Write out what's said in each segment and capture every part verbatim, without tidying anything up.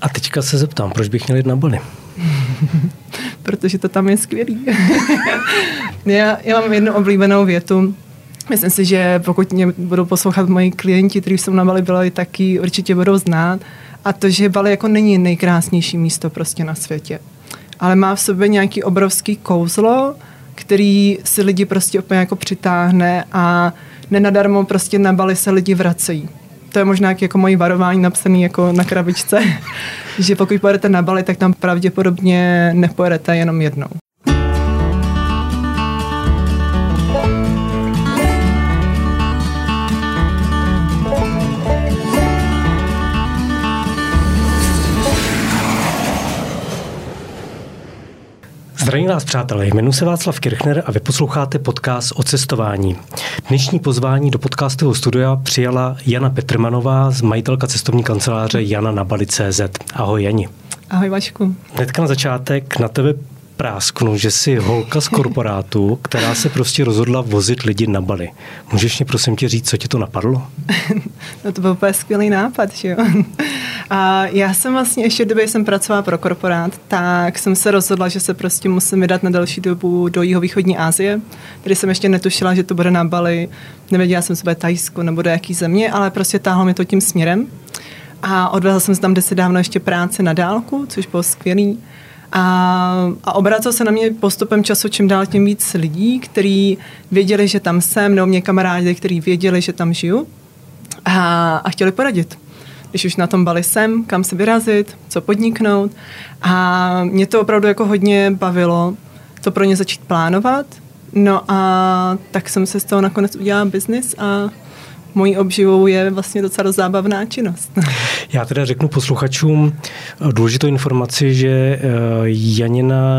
A teďka se zeptám, proč bych měl jít na Bali? Protože to tam je skvělý. já, já mám jednu oblíbenou větu. Myslím si, že pokud mě budou poslouchat moji klienti, kteří jsou na Bali byli, taky určitě budou znát. A to, že Bali jako není nejkrásnější místo prostě na světě. Ale má v sobě nějaký obrovský kouzlo, který si lidi prostě úplně jako přitáhne a nenadarmo prostě na Bali se lidi vracejí. To je možná jako moje varování napsané jako na krabičce, že pokud pojedete na Bali, tak tam pravděpodobně nepojedete jenom jednou. Zdravím vás, přátelé, jmenuji se Václav Kirchner a vy posloucháte podcast o cestování. Dnešní pozvání do podcastového studia přijala Jana Petrmanová, majitelka cestovní kanceláře JaNaBali tečka cé zet. Ahoj, Jani. Ahoj, Vašku. Hnedka na začátek na tebe prásknu, že jsi holka z korporátu, která se prostě rozhodla vozit lidi na Bali. Můžeš mi prosím tě říct, co tě to napadlo? No to byl úplně skvělý nápad, že jo? A já jsem vlastně ještě, kdyby jsem pracovala pro korporát, tak jsem se rozhodla, že se prostě musím vydat na další dobu do jihovýchodní Asie, kde jsem ještě netušila, že to bude na Bali. Nevěděla jsem, co bude Thajsko nebo do jaký země, ale prostě táhlo mi to tím směrem. A odvezla jsem se tam deset dávno ještě práce na dálku, což bylo skvělý. A, a obracel se na mě postupem času čím dál tím víc lidí, kteří věděli, že tam jsem, nebo mě kamarádi, kteří věděli, že tam žiju a, a chtěli poradit. Když už na tom Bali jsem, kam se vyrazit, co podniknout. A mě to opravdu jako hodně bavilo, to pro ně začít plánovat. No a tak jsem se z toho nakonec udělala biznis a mojí obživou je vlastně docela zábavná činnost. Já teda řeknu posluchačům důležitou informaci, že Janina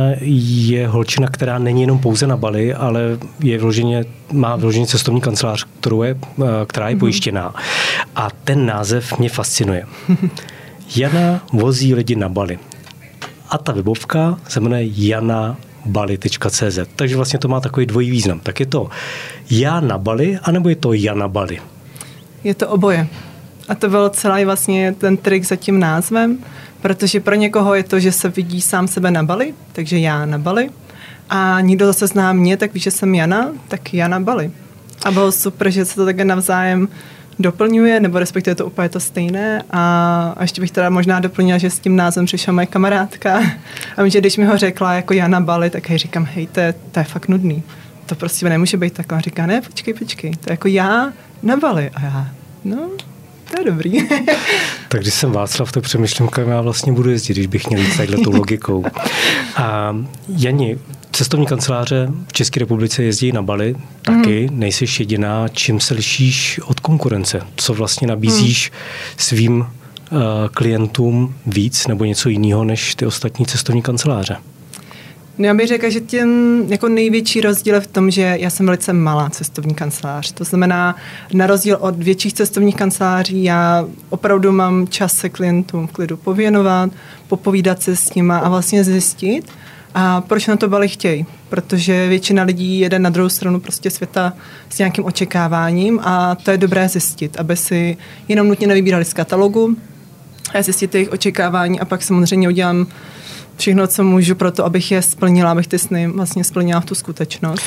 je holčina, která není jenom pouze na Bali, ale je vloženě, má vloženě cestovní kancelář, kterou je, která je pojištěná. A ten název mě fascinuje. Jana vozí lidi na Bali. A ta webovka se jmenuje JaNaBali tečka cé zet. Takže vlastně to má takový dvojí význam. Tak je to já na Bali, anebo je to JaNaBali? Je to oboje. A to byl celý vlastně ten trik za tím názvem, protože pro někoho je to, že se vidí sám sebe na Bali, takže já na Bali. A nikdo zase zná mě, tak ví, že jsem Jana, tak JaNaBali. A bylo super, že se to také navzájem doplňuje, nebo respektive to úplně to stejné. A, a ještě bych teda možná doplnila, že s tím názvem přišla moje kamarádka. A že když mi ho řekla jako JaNaBali, tak hej, říkám, hej, to je, to je fakt nudný. To prostě nemůže být takhle. A říká, ne, počkej, počkej, to je jako já na Bali. A já, no, to je dobrý. Tak když jsem Václav, to přemýšlím, kam já vlastně budu jezdit, když bych měl jít takhle logikou. A Jani, cestovní kanceláře v České republice jezdí na Bali taky, mm. nejsiš jediná. Čím se lišíš od konkurence? Co vlastně nabízíš mm. svým uh, klientům víc nebo něco jiného než ty ostatní cestovní kanceláře? No já bych řekla, že tím jako největší rozdíl je v tom, že já jsem velice malá cestovní kancelář. To znamená, na rozdíl od větších cestovních kanceláří, já opravdu mám čas se klientům v klidu pověnovat, popovídat se s nima a vlastně zjistit, a proč na to Bali chtějí. Protože většina lidí jede na druhou stranu prostě světa s nějakým očekáváním a to je dobré zjistit, aby si jenom nutně nevybírali z katalogu a zjistit jejich očekávání a pak samozřejmě udělám všechno, co můžu pro to, abych je splnila, abych ty sny vlastně splnila v tu skutečnost.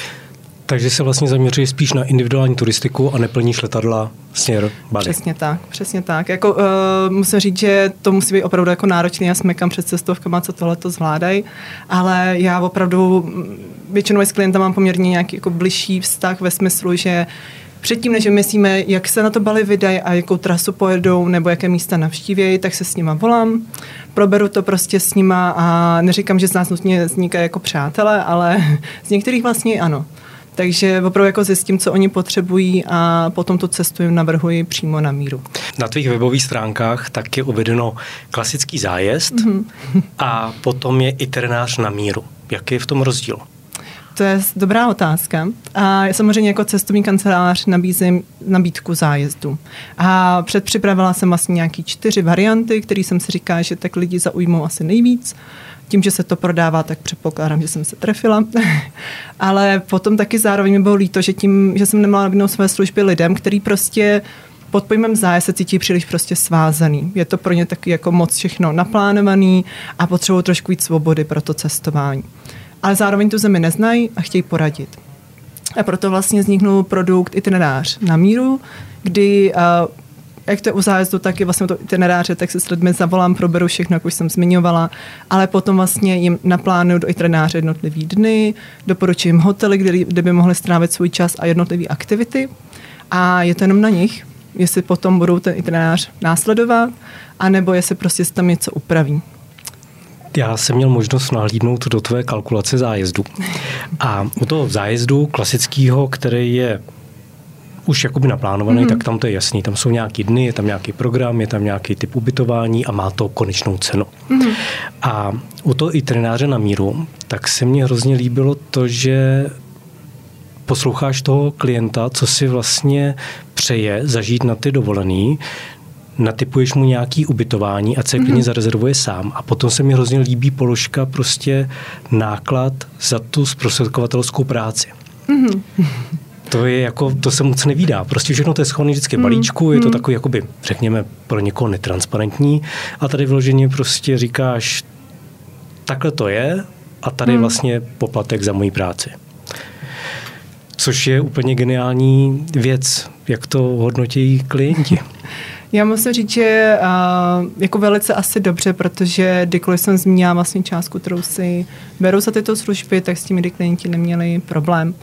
Takže se vlastně zaměřuje spíš na individuální turistiku a neplníš letadla směr Bali. Přesně tak, přesně tak. Jako, uh, musím říct, že to musí být opravdu jako náročný, já smekám před cestovkama, co tohleto zvládají, ale já opravdu většinou s klientem mám poměrně nějaký jako bližší vztah ve smyslu, že předtím, než myslíme, jak se na to Bali vydají a jakou trasu pojedou nebo jaké místa navštívějí, tak se s nima volám, proberu to prostě s nima a neříkám, že z nás nutně vznikají jako přátelé, ale z některých vlastně ano. Takže opravdu jako zjistím, co oni potřebují a potom tu cestu jim navrhuji přímo na míru. Na tvých webových stránkách tak je uvedeno klasický zájezd mm-hmm. a potom je itinerář na míru. Jaký je v tom rozdíl? To je dobrá otázka. A samozřejmě jako cestovní kancelář nabízím nabídku zájezdu. A předpřipravila jsem vlastně nějaký čtyři varianty, které jsem si říká, že tak lidi zaujmou asi nejvíc. Tím, že se to prodává, tak předpokládám, že jsem se trefila. Ale potom taky zároveň mi bylo líto, že tím, že jsem nemohla nabídnout své služby lidem, který prostě pod pojmem záje se cítí příliš prostě svázaný. Je to pro ně taky jako moc všechno naplánovaný a potřebují trošku víc svobody pro to cestování. Ale zároveň tu zemi neznají a chtějí poradit. A proto vlastně vzniknul produkt itinerář na míru, kdy uh, jak to je u zájezdu, tak je vlastně to itineráře, tak se s lidmi zavolám, proberu všechno, jak už jsem zmiňovala, ale potom vlastně jim naplánuju do itineráře jednotlivý dny, doporučím hotely, kde, kde by mohli strávit svůj čas a jednotlivé aktivity a je to jenom na nich, jestli potom budou ten itinerář následovat, anebo jestli prostě tam něco upraví. Já jsem měl možnost nahlídnout do tvé kalkulace zájezdu a u toho zájezdu klasického, který je už jakoby naplánovaný, mm-hmm. tak tam to je jasný. Tam jsou nějaký dny, je tam nějaký program, je tam nějaký typ ubytování a má to konečnou cenu. Mm-hmm. A u toho itineráře na míru, tak se mně hrozně líbilo to, že posloucháš toho klienta, co si vlastně přeje zažít na ty dovolený, natypuješ mu nějaký ubytování a celý klidně zarezervuje sám. A potom se mi hrozně líbí položka prostě náklad za tu zprostředkovatelskou práci. Mm-hmm. To je jako, to se moc nevídá. Prostě všechno to je schovaný vždycky v balíčku, je to takový, jakoby, řekněme, pro někoho netransparentní a tady vloženě prostě říkáš, takhle to je a tady vlastně poplatek za moji práci. Což je úplně geniální věc, jak to hodnotí klienti. Já musím říct, že uh, jako velice asi dobře, protože kdykoliv jsem zmínila vlastně částku, kterou si beru za tyto služby, tak s tím klienti neměli problém.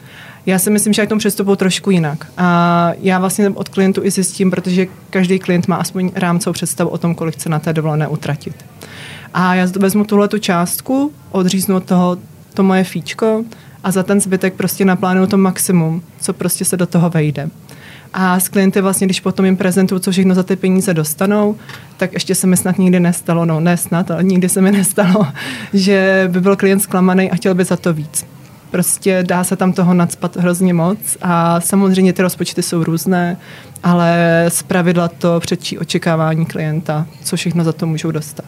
Já si myslím, že já k tomu přistupuji trošku jinak. A já vlastně od klientů i zjistím, protože každý klient má aspoň rámcovou představu o tom, kolik chce na té dovolené utratit. A já vezmu tuhletu částku, odříznu od toho to moje fíčko a za ten zbytek prostě naplánuju to maximum, co prostě se do toho vejde. A s klienty vlastně, když potom jim prezentuju, co všechno za ty peníze dostanou, tak ještě se mi snad nikdy nestalo, no ne snad, ale nikdy se mi nestalo, že by byl klient zklamaný a chtěl by za to víc. Prostě dá se tam toho nacpat hrozně moc a samozřejmě ty rozpočty jsou různé, ale zpravidla to předčí očekávání klienta, co všechno za to můžou dostat.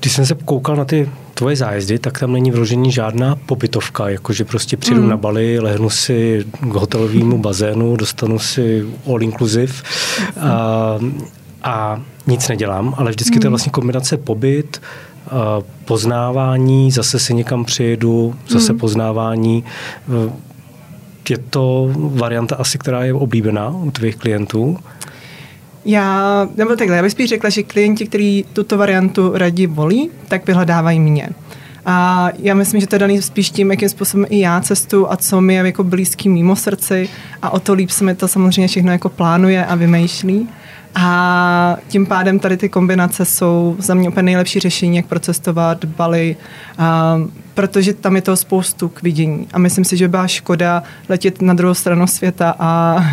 Když jsem se koukal na ty tvoje zájezdy, tak tam není vložení žádná pobytovka, jakože prostě přijdu mm. na Bali, lehnu si k hotelovému bazénu, dostanu si all inclusive a, a nic nedělám, ale vždycky mm. to je vlastně kombinace pobyt, poznávání, zase si někam přijedu, zase mm. poznávání. Je to varianta asi, která je oblíbená u tvých klientů? Já, nebo takhle, já bych spíš řekla, že klienti, kteří tuto variantu raději volí, tak vyhledávají mě. A já myslím, že to je daný spíš tím, jakým způsobem i já cestu a co mi je jako blízký mimo srdci a o to líp se mi to samozřejmě všechno jako plánuje a vymýšlí. A tím pádem tady ty kombinace jsou za mě úplně nejlepší řešení, jak procestovat Bali, a, protože tam je toho spoustu k vidění. A myslím si, že byla škoda letět na druhou stranu světa a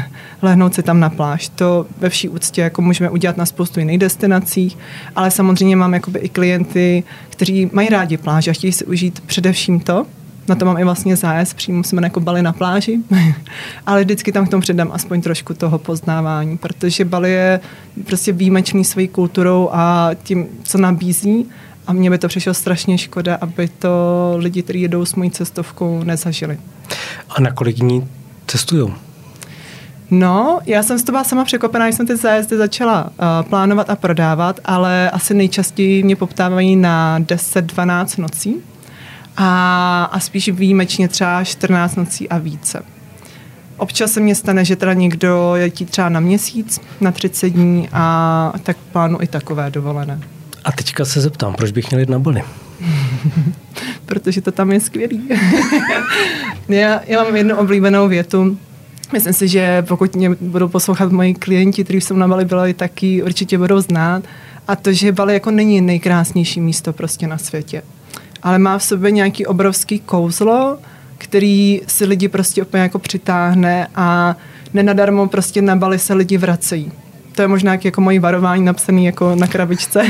lehnout si tam na pláž. To ve vší úctě jako můžeme udělat na spoustu jiných destinacích, ale samozřejmě mám jakoby i klienty, kteří mají rádi pláž a chtějí si užít především to. Na to mám i vlastně zájezd, přímo jsme jako Bali na pláži, ale vždycky tam k tomu předám aspoň trošku toho poznávání, protože Bali je prostě výjimečný svojí kulturou a tím, co nabízí a mně by to přišlo strašně škoda, aby to lidi, kteří jedou s mojí cestovkou, nezažili. A na kolik dní cestujou? No, já jsem z toho byla sama překvapená, když jsem ty zájezdy začala uh, plánovat a prodávat, ale asi nejčastěji mě poptávají na deset dvanáct nocí. A, a spíš výjimečně třeba čtrnáct nocí a více. Občas se mně stane, že teda někdo letí třeba na měsíc, na třicet dní a tak plánu i takové dovolené. A teďka se zeptám, proč bych měl jít na Bali? Protože to tam je skvělý. já, já mám jednu oblíbenou větu. Myslím si, že pokud mě budou poslouchat moji klienti, kteří jsou na Bali byli, taky určitě budou znát. A to, že Bali jako není nejkrásnější místo prostě na světě. Ale má v sobě nějaký obrovský kouzlo, který si lidi prostě úplně jako přitáhne a nenadarmo prostě na Bali se lidi vracejí. To je možná jako moje varování napsané jako na krabičce,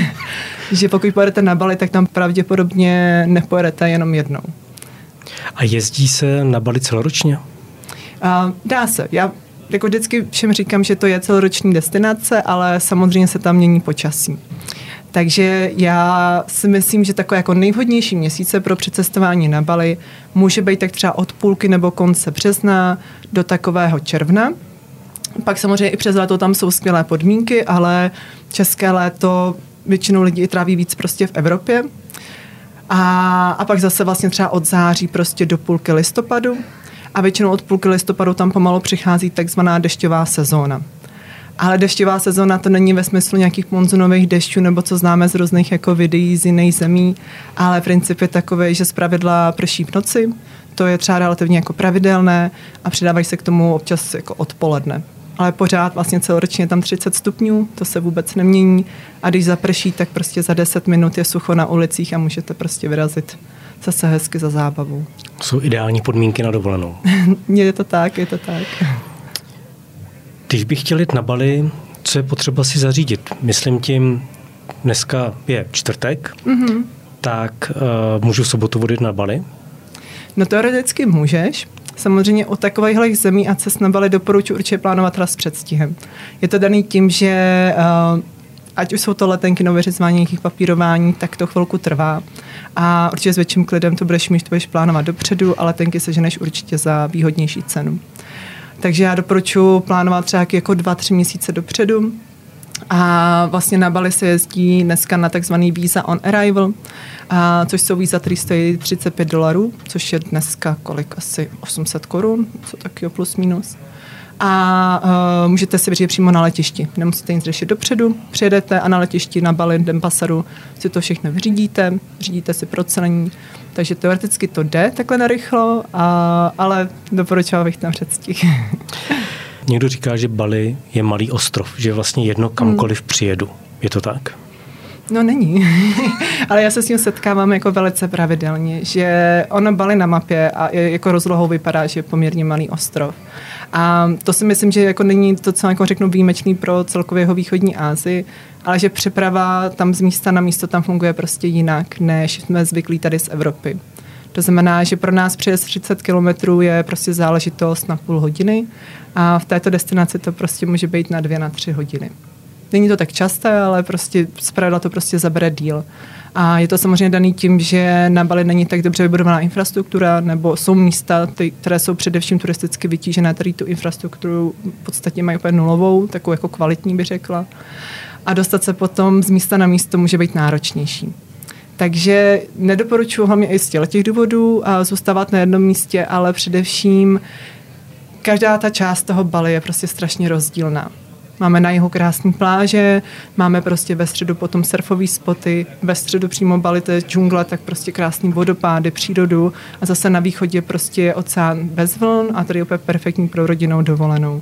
že pokud pojedete na Bali, tak tam pravděpodobně nepojedete jenom jednou. A jezdí se na Bali celoročně? A dá se. Já jako vždycky všem říkám, že to je celoroční destinace, ale samozřejmě se tam mění počasí. Takže já si myslím, že takové jako nejvhodnější měsíce pro přecestování na Bali může být tak třeba od půlky nebo konce března do takového června. Pak samozřejmě i přes léto tam jsou skvělé podmínky, ale české léto většinou lidi tráví víc prostě v Evropě. A, a pak zase vlastně třeba od září prostě do půlky listopadu. A většinou od půlky listopadu tam pomalu přichází takzvaná dešťová sezóna. Ale dešťová sezóna to není ve smyslu nějakých monzunových dešťů nebo co známe z různých jako videí z jiných zemí, ale princip je takový, že zpravidla prší v noci, to je třeba relativně jako pravidelné a přidávají se k tomu občas jako odpoledne. Ale pořád vlastně celoročně tam třicet stupňů, to se vůbec nemění a když zaprší, tak prostě za deset minut je sucho na ulicích a můžete prostě vyrazit zase hezky za zábavou. Jsou ideální podmínky na dovolenou. Je to tak, je to tak. Když bych chtěl jít na Bali, co je potřeba si zařídit? Myslím tím, dneska je čtvrtek, mm-hmm. tak uh, můžu v sobotu vodit na Bali? No teoreticky můžeš. Samozřejmě o takových zemí a cest na Bali doporučuji určitě plánovat s předstihem. Je to daný tím, že uh, ať už jsou to letenky, no vyřizování nějakých papírování, tak to chvilku trvá. A určitě s větším klidem to budeš mít, to budeš plánovat dopředu a letenky seženeš určitě za výhodnější cenu. Takže já doporučuji plánovat třeba jako dva, tři měsíce dopředu. A vlastně na Bali se jezdí dneska na takzvaný víza on arrival, a což jsou víza, které stojí třicet pět dolarů, což je dneska kolik? Asi osm set korun, co taky plus minus. A uh, můžete si vyřídit přímo na letišti. Nemusíte nic řešit dopředu, přijedete a na letišti na Bali, Denpasaru si to všechno vyřídíte, vyřídíte si procelení. Takže teoreticky to jde takhle narychlo, a, ale doporučoval bych tam předstih. Někdo říká, že Bali je malý ostrov, že vlastně jedno kamkoliv přijedu. Je to tak? No není, ale já se s ním setkávám jako velice pravidelně, že ono Bali na mapě a jako rozlohou vypadá, že je poměrně malý ostrov. A to si myslím, že jako není to, co jako řeknu, výjimečný pro celkově jeho východní Asii, ale že přeprava tam z místa na místo tam funguje prostě jinak, než jsme zvyklí tady z Evropy. To znamená, že pro nás přes třicet kilometrů je prostě záležitost na půl hodiny a v této destinaci to prostě může být na dvě, na tři hodiny. Není to tak časté, ale prostě zpravidla to prostě zabere díl. A je to samozřejmě daný tím, že na Bali není tak dobře vybudovaná infrastruktura, nebo jsou místa, ty, které jsou především turisticky vytížené, tady tu infrastrukturu v podstatě mají úplně nulovou, takovou jako kvalitní bych řekla. A dostat se potom z místa na místo může být náročnější. Takže nedoporučuji hlavně i z těch důvodů zůstávat na jednom místě, ale především každá ta část toho Bali je prostě strašně rozdílná. Máme na jihu krásné pláže, máme prostě ve středu potom surfové spoty, ve středu přímo Bali, to je džungle, tak prostě krásný vodopády, přírodu a zase na východě prostě je oceán bez vln a tady je úplně perfektní pro rodinnou dovolenou.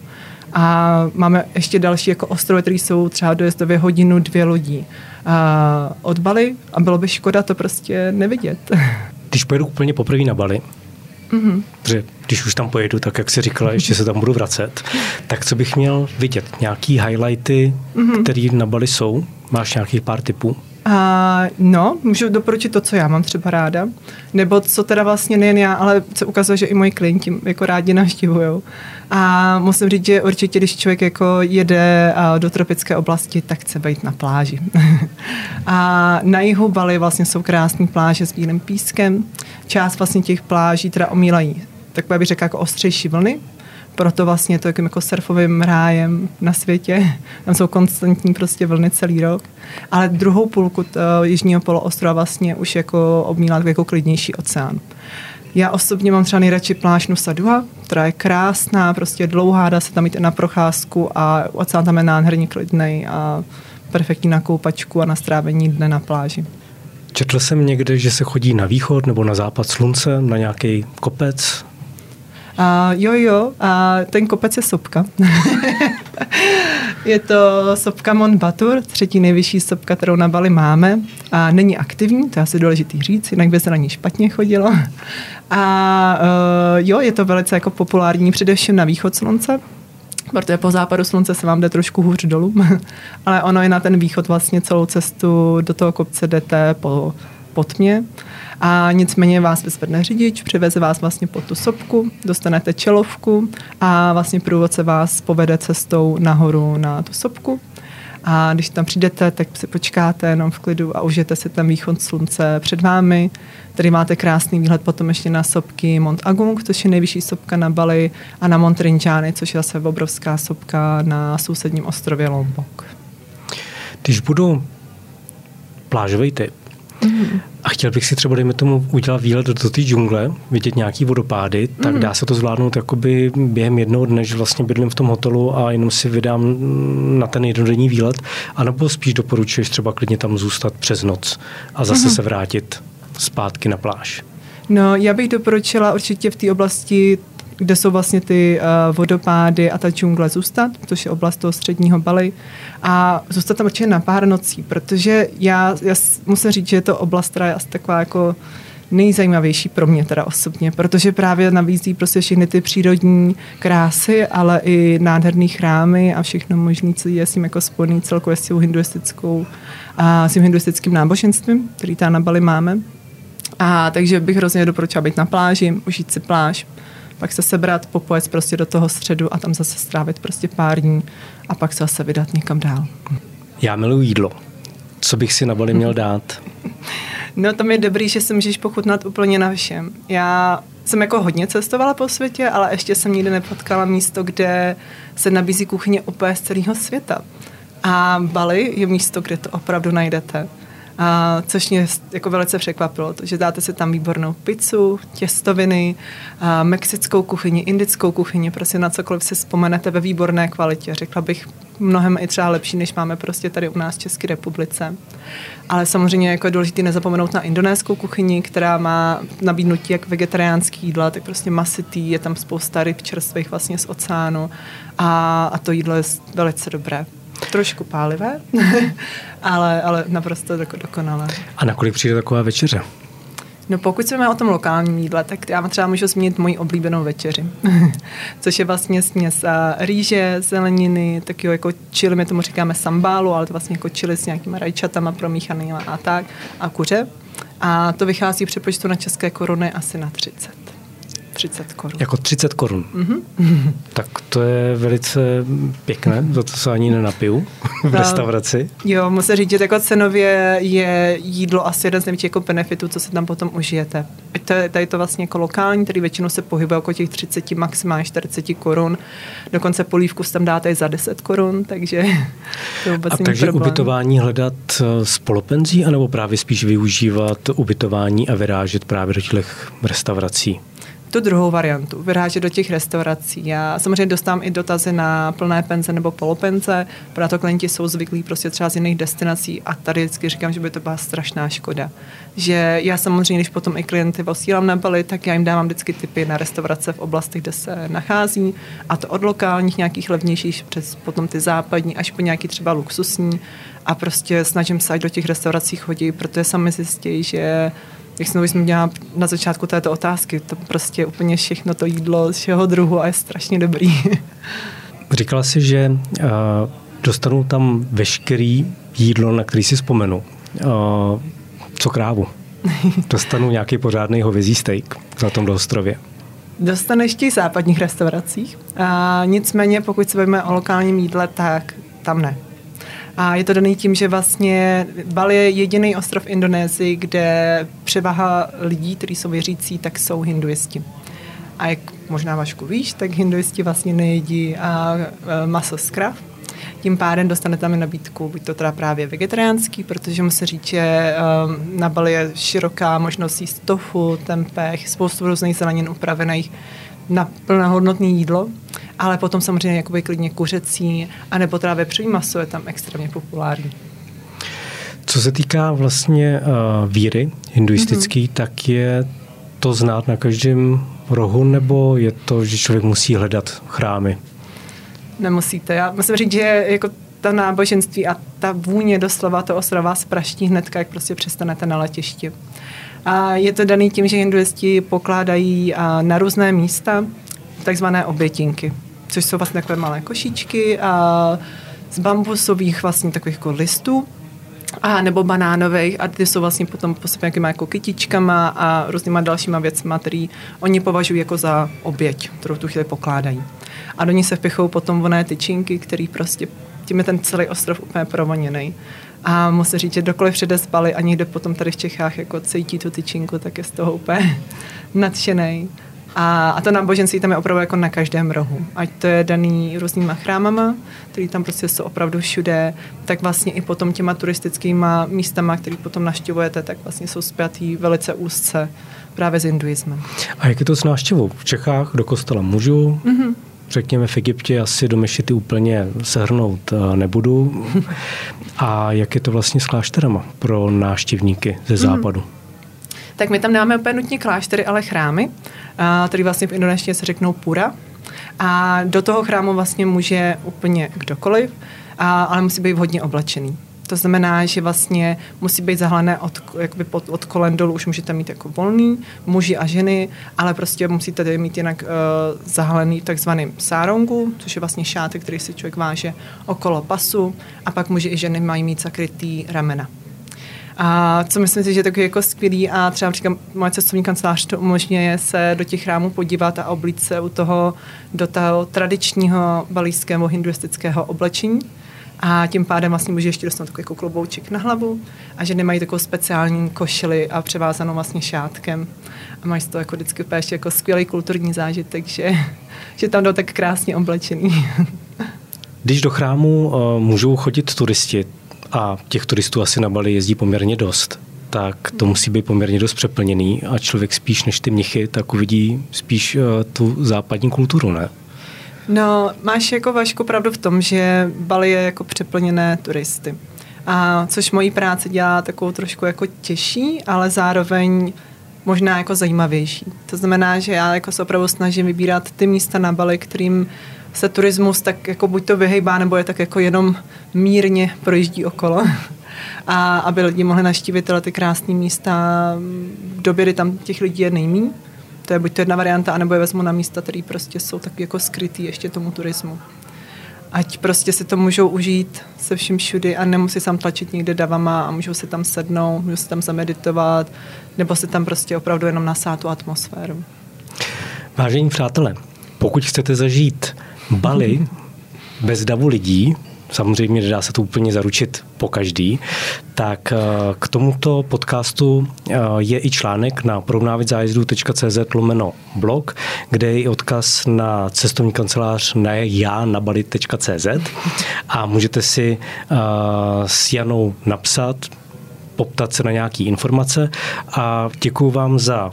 A máme ještě další jako ostrovy, které jsou třeba dojezdově hodinu, dvě lodí a od Bali a bylo by škoda to prostě nevidět. Když pojedu úplně poprvé na Bali, mm-hmm. protože když už tam pojedu, tak jak jsi říkala, ještě se tam budu vracet, tak co bych měl vidět? Nějaký highlighty, mm-hmm. které na Bali jsou? Máš nějakých pár tipů? A, no, můžu doporučit to, co já mám třeba ráda, nebo co teda vlastně nejen já, ale se ukazuje, že i moji klienti jako rádi navštěvujou. A musím říct, že určitě, když člověk jako jede do tropické oblasti, tak chce být na pláži. A na jihu Bali vlastně jsou krásné pláže s bílým pískem. Část vlastně těch pláží teda omílají takové, bych řekla, jako ostřejší vlny. Proto vlastně je to jakým jako surfovým rájem na světě. Tam jsou konstantní prostě vlny celý rok. Ale druhou půlku jižního poloostrova vlastně už jako obmílá jako klidnější oceán. Já osobně mám třeba nejradši pláž Nusa Dua, která je krásná, prostě dlouhá, dá se tam jít na procházku a oceán tam je nádherně klidnej a perfektní na koupačku a na strávení dne na pláži. Četl jsem někde, že se chodí na východ nebo na západ slunce, na nějaký kopec? Uh, jo, jo, uh, ten kopec je sopka. Je to sopka Mont Batur, třetí nejvyšší sopka, kterou na Bali máme. A není aktivní, to je asi důležitý říct, jinak by se na ní špatně chodilo. A uh, jo, je to velice jako populární, především na východ slunce, protože po západu slunce se vám jde trošku hůř dolů, ale ono je na ten východ vlastně celou cestu do toho kopce jdete po, po tmě. A nicméně vás vyzvedne řidič, přiveze vás vlastně pod tu sopku, dostanete čelovku a vlastně průvodce vás povede cestou nahoru na tu sopku. A když tam přijdete, tak si počkáte jenom v klidu a užijete si ten východ slunce před vámi. Tady máte krásný výhled potom ještě na sopky Mont Agung, což je nejvyšší sopka na Bali, a na Mont Rinjani, což je zase obrovská sopka na sousedním ostrově Lombok. Když budu plážový typ mm. a chtěl bych si třeba, dejme tomu, udělat výlet do té džungle, vidět nějaký vodopády, tak mm. dá se to zvládnout jakoby během jednoho dne, že vlastně bydlím v tom hotelu a jenom si vydám na ten jednodenní výlet, anebo spíš doporučuješ třeba klidně tam zůstat přes noc a zase mm. se vrátit zpátky na pláž? No, já bych doporučila určitě v té oblasti, kde jsou vlastně ty uh, vodopády a ta džungle, zůstat, což je oblast toho středního Bali, a zůstat tam určitě na pár nocí, protože já, já musím říct, že je to oblast, která je asi taková jako nejzajímavější pro mě teda osobně, protože právě nabízí prostě všechny ty přírodní krásy, ale i nádherný chrámy a všechno možné, co je s tím jako spojený celkově s tím hinduistickou a s tím hinduistickým náboženstvím, který tam na Bali máme. A takže bych hrozně doporučila být na pláži, užít si pláž, pak se sebrat, popojet prostě do toho středu a tam zase strávit prostě pár dní a pak se zase vydat někam dál. Já miluji jídlo. Co bych si na Bali měl dát? No, tam je dobrý, že se můžeš pochutnat úplně na všem. Já jsem jako hodně cestovala po světě, ale ještě jsem nikdy nepotkala místo, kde se nabízí kuchyně úplně z celého světa. A Bali je místo, kde to opravdu najdete. A což mě jako velice překvapilo, že dáte si tam výbornou pizzu, těstoviny, a mexickou kuchyni, indickou kuchyni, prostě na cokoliv si vzpomenete ve výborné kvalitě. Řekla bych mnohem i třeba lepší, než máme prostě tady u nás v České republice. Ale samozřejmě jako je důležité nezapomenout na indonéskou kuchyni, která má nabídnutí jak vegetariánský jídla, tak prostě masitý, je tam spousta ryb čerstvých vlastně z oceánu a, a to jídlo je velice dobré. Trošku pálivé, ale, ale naprosto dokonalé. A nakolik přijde taková večeře? No, pokud se máme o tom lokálním jídle, tak já třeba můžu zmínit moji oblíbenou večeři, což je vlastně směs rýže, zeleniny, takového jako chili, my tomu říkáme sambálu, ale to vlastně jako chili s nějakými rajčatama promíchanýma a tak, a kuře. A to vychází přepočtu na české koruny asi na třicet. třicet korun. Jako třicet korun. Mm-hmm. Tak to je velice pěkné, za to se ani nenapiju v restauraci. Jo, musím říct, že jako cenově je jídlo asi jeden z největších jako benefitů, co se tam potom užijete. Tady to vlastně jako lokální, který většinou se pohybuje jako těch třicet, maximálně čtyřicet korun. Dokonce polívku tam dáte i za deset korun, takže to vůbec není problém. A takže ubytování hledat spolupenzí, anebo právě spíš využívat ubytování a vyrážet právě do těch restaurací? Tu druhou variantu, vyrážet do těch restaurací. Já samozřejmě dostávám i dotazy na plné penze nebo polopenze, proto klienti jsou zvyklí prostě třeba z jiných destinací a tady vždycky říkám, že by to byla strašná škoda. Že já samozřejmě, když potom i klienty posílám na Bali, tak já jim dávám vždycky tipy na restaurace v oblastech, kde se nachází, a to od lokálních nějakých levnějších přes potom ty západní až po nějaký třeba luxusní, a prostě snažím se, ať do těch restaurací chodí, protože sami zjistí, že jak jsem to měla na začátku této otázky, to prostě úplně všechno to jídlo z všeho druhu a je strašně dobrý. Říkala jsi, že uh, dostanu tam veškerý jídlo, na který si vzpomenu. Uh, co krávu? Dostanu nějaký pořádný hovězí steak na tomto ostrově? Dostaneš těch západních restauracích. Uh, nicméně, pokud se bavíme o lokálním jídle, tak tam ne. A je to daný tím, že vlastně Bali je jediný ostrov v Indonésii, kde převaha lidí, kteří jsou věřící, tak jsou hinduisti. A jak možná, Vašku, víš, tak hinduisti vlastně nejedí a maso z krav. Tím pádem dostane tam i nabídku, buď to teda právě vegetariánský, protože musím říct, že na Bali je široká možnost jíst tofu, tempeh, spoustu různých zelenin upravených na plnohodnotné jídlo, ale potom samozřejmě jakoby klidně kuřecí anebo teda vepřový maso je tam extrémně populární. Co se týká vlastně uh, víry hinduistický, mm-hmm. tak je to znát na každém rohu, nebo je to, že člověk musí hledat chrámy? Nemusíte. Já musím říct, že jako ta náboženství a ta vůně doslova to ostrova spraští hnedka, jak prostě přestanete na letišti. A je to daný tím, že hinduisti pokládají na různé místa takzvané obětinky, což jsou vlastně takové malé košíčky a z bambusových vlastně takových jako listů a nebo banánových, a ty jsou vlastně potom posypané jako kytičkama a různýma dalšíma věcma, které oni považují jako za oběť, kterou tu chvíli pokládají. A do ní se vpěchou potom oné tyčinky, které prostě tím je ten celý ostrov úplně provoněný. A musím říct, že dokoliv přijde z Bali a někde potom tady v Čechách jako cítí tu tyčinku, tak je z toho úplně nadšený. A, a to náboženství tam je opravdu jako na každém rohu. Ať to je daný různýma chrámama, který tam prostě jsou opravdu všude, tak vlastně i potom těma turistickýma místama, který potom navštěvujete, tak vlastně jsou spjatý velice úzce právě s hinduismem. A jak je to s návštěvou? V Čechách do kostela můžu, mm-hmm. řekněme v Egyptě asi do mešity úplně sehrnout nebudu. A jak je to vlastně s klášterama pro návštěvníky ze západu? Mm-hmm. Tak my tam nemáme úplně nutně kláštery, ale chrámy, které vlastně v indonéštině se řeknou pura. A do toho chrámu vlastně může úplně kdokoliv, a, ale musí být hodně oblečený. To znamená, že vlastně musí být zahalené od, jakoby pod, od kolen dolů, už můžete mít jako volný, muži a ženy, ale prostě musíte tady mít jinak uh, zahalený takzvaným sárongu, což je vlastně šátek, který si člověk váže okolo pasu, a pak muži i ženy mají mít zakrytý ramena. A co myslím si, že je takový jako skvělý a třeba říkám, moje cestovní kancelář to umožňuje se do těch chrámů podívat a oblíct se u toho do toho tradičního balijského hinduistického oblečení a tím pádem vlastně může ještě dostat takový jako klobouček na hlavu a že nemají takovou speciální košili a převázanou vlastně šátkem a mají z toho jako vždycky ještě jako skvělý kulturní zážitek, že, že tam jdou tak krásně oblečený. Když do chrámu uh, můžou chodit turisti, a těch turistů asi na Bali jezdí poměrně dost, tak to musí být poměrně dost přeplněný a člověk spíš než ty mnichy, tak uvidí spíš uh, tu západní kulturu, ne? No, máš jako Vašku pravdu v tom, že Bali je jako přeplněné turisty. A což mojí práci dělá takovou trošku jako těžší, ale zároveň možná jako zajímavější. To znamená, že já jako se opravdu snažím vybírat ty místa na Bali, kterým se turismus tak jako buď to vyhejbá, nebo je tak jako jenom mírně projíždí okolo. A aby lidi mohli navštívit tyhle ty krásné místa v době, kdy tam těch lidí je nejmíň. To je buď to jedna varianta, anebo je vezmu na místa, které prostě jsou tak jako skrytý ještě tomu turismu. Ať prostě si to můžou užít se vším všudy a nemusí sám tlačit někde davama a můžou si tam sednout, můžou si tam zameditovat, nebo si tam prostě opravdu jenom nasát tu atmosféru. Vážení přátelé, pokud chcete zažít Bali bez davu lidí, samozřejmě nedá se to úplně zaručit po každý, tak k tomuto podcastu je i článek na porovnávit zájezdů tečka cz lomeno blog, kde je i odkaz na cestovní kancelář na JaNaBali tečka cz a můžete si s Janou napsat, poptat se na nějaké informace a děkuju vám za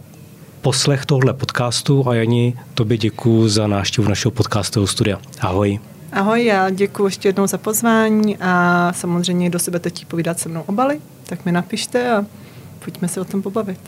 poslech tohle podcastu a Jani, tobě děkuju za návštěvu našeho podcastového studia. Ahoj. Ahoj, já děkuju ještě jednou za pozvání a samozřejmě, kdo si budete chtít povídat se mnou o Bali, tak mi napište a pojďme se o tom pobavit.